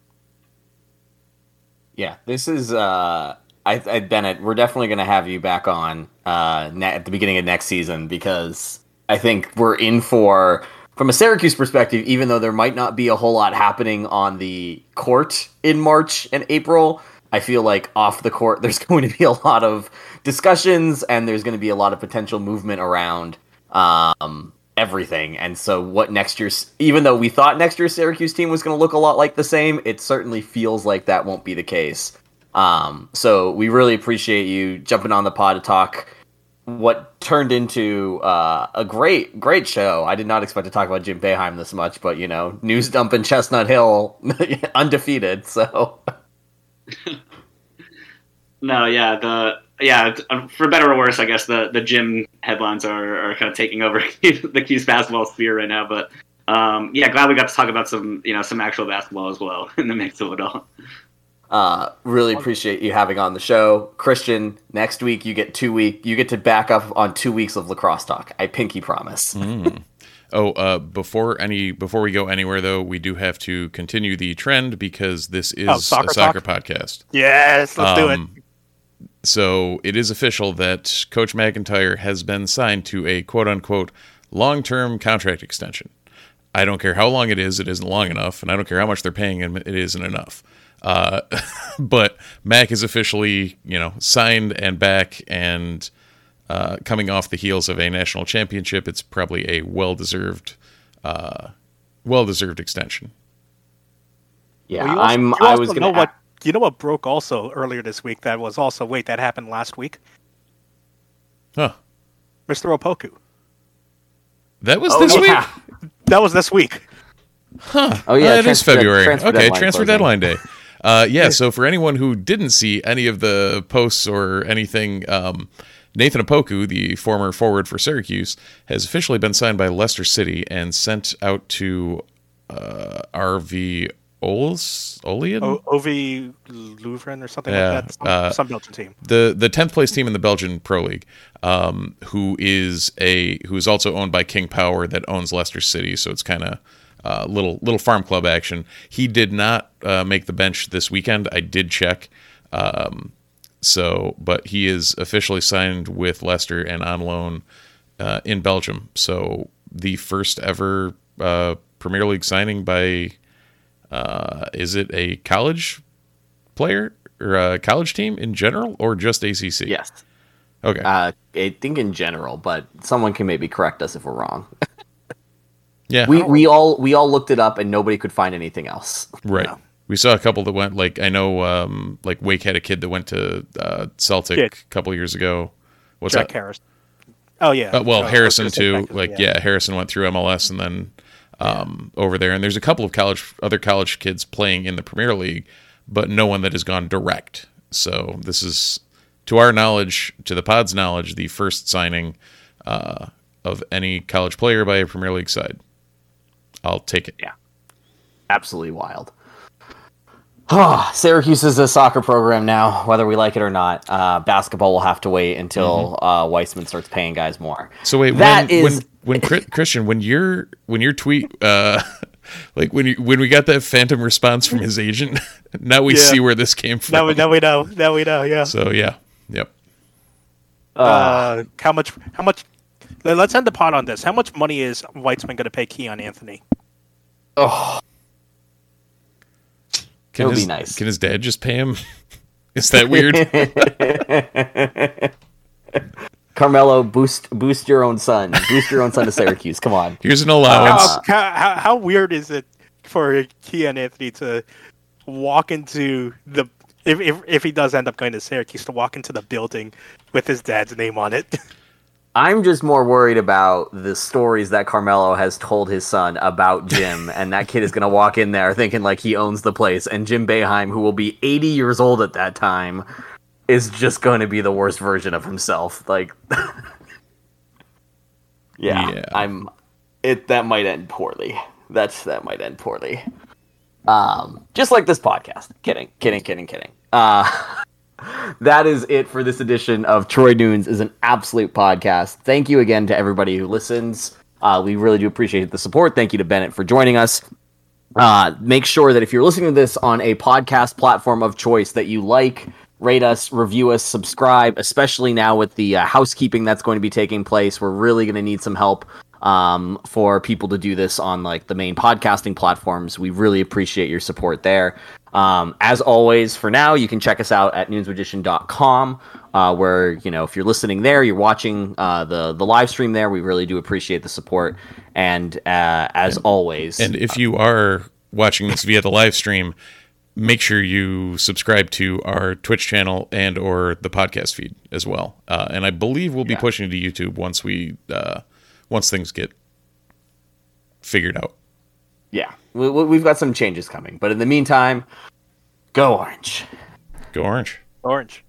Yeah, this is, Bennett, we're definitely going to have you back on at the beginning of next season, because I think we're in for, from a Syracuse perspective, even though there might not be a whole lot happening on the court in March and April, I feel like off the court there's going to be a lot of discussions and there's going to be a lot of potential movement around everything. And so what next year's, even though we thought next year's Syracuse team was going to look a lot like the same, it certainly feels like that won't be the case. So we really appreciate you jumping on the pod to talk what turned into a great, great show. I did not expect to talk about Jim Boeheim this much, but, news dump in Chestnut Hill, undefeated. So. For better or worse, I guess the Jim headlines are kind of taking over the Q's basketball sphere right now. But, glad we got to talk about some actual basketball as well in the mix of it all. Really appreciate you having on the show, Christian. Next week you get to back up on 2 weeks of lacrosse talk. I pinky promise. Before we go anywhere though, we do have to continue the trend because this is a soccer podcast. Yes, let's do it. So it is official that Coach McIntyre has been signed to a quote unquote long-term contract extension. I don't care how long it is. It isn't long enough, and I don't care how much they're paying him. It isn't enough. But Mac is officially, signed and back, and coming off the heels of a national championship, it's probably a well-deserved extension. Yeah, well, you know what broke also earlier this week? That happened last week. Huh? Mr. Opoku. That was this week. That was this week. Huh? Oh yeah, it is February. Transfer deadline day. So for anyone who didn't see any of the posts or anything, Nathan Opoku, the former forward for Syracuse, has officially been signed by Leicester City and sent out to RV Olian? OV Louvren or something like that. Some Belgian team. The 10th place team in the Belgian Pro League, who is also owned by King Power that owns Leicester City, so it's kind of little farm club action. He did not make the bench this weekend. I did check. But he is officially signed with Leicester and on loan in Belgium. So the first ever Premier League signing by, is it a college player or a college team in general or just ACC? Yes. Okay. I think in general, but someone can maybe correct us if we're wrong. Yeah, we all looked it up and nobody could find anything else. Right, no. We saw a couple that went Wake had a kid that went to Celtic a couple years ago. What's Jack that? Harris. Oh yeah. Harrison too. Harrison went through MLS and then over there. And there's a couple of other college kids playing in the Premier League, but no one that has gone direct. So this is, to our knowledge, to the pod's knowledge, the first signing of any college player by a Premier League side. I'll take it. Yeah. Absolutely wild. Syracuse is a soccer program now, whether we like it or not. Basketball will have to wait until Weissman starts paying guys more. So wait, Christian, when your tweet when we got that phantom response from his agent, now we see where this came from. Now we know, yeah. So yeah. Yep. How much let's end the pod on this. How much money is Weitsman going to pay Keon Anthony? Oh, it'll be nice. Can his dad just pay him? Is that weird? Carmelo, boost your own son. Boost your own son to Syracuse. Come on. Here's an allowance. How weird is it for Keon Anthony to walk into the, if he does end up going to Syracuse, to walk into the building with his dad's name on it? I'm just more worried about the stories that Carmelo has told his son about Jim, and that kid is going to walk in there thinking like he owns the place, and Jim Boeheim, who will be 80 years old at that time, is just going to be the worst version of himself. Like, yeah, that might end poorly. That might end poorly. Just like this podcast. Kidding. That is it for this edition of Troy Nunes is an Absolute Podcast. Thank you again to everybody who listens. We really do appreciate the support. Thank you to Bennett for joining us. Make sure that if you're listening to this on a podcast platform of choice that you like, rate us, review us, subscribe, especially now with the housekeeping that's going to be taking place. We're really going to need some help for people to do this on like the main podcasting platforms. We really appreciate your support there. As always, for now, you can check us out at noonsedition.com, where, you know, if you're listening there, you're watching the live stream there. We really do appreciate the support. And as always. And if you are watching this via the live stream, make sure you subscribe to our Twitch channel and or the podcast feed as well. And I believe we'll be pushing to YouTube once we once things get figured out. Yeah, we've got some changes coming. But in the meantime, go Orange. Go Orange.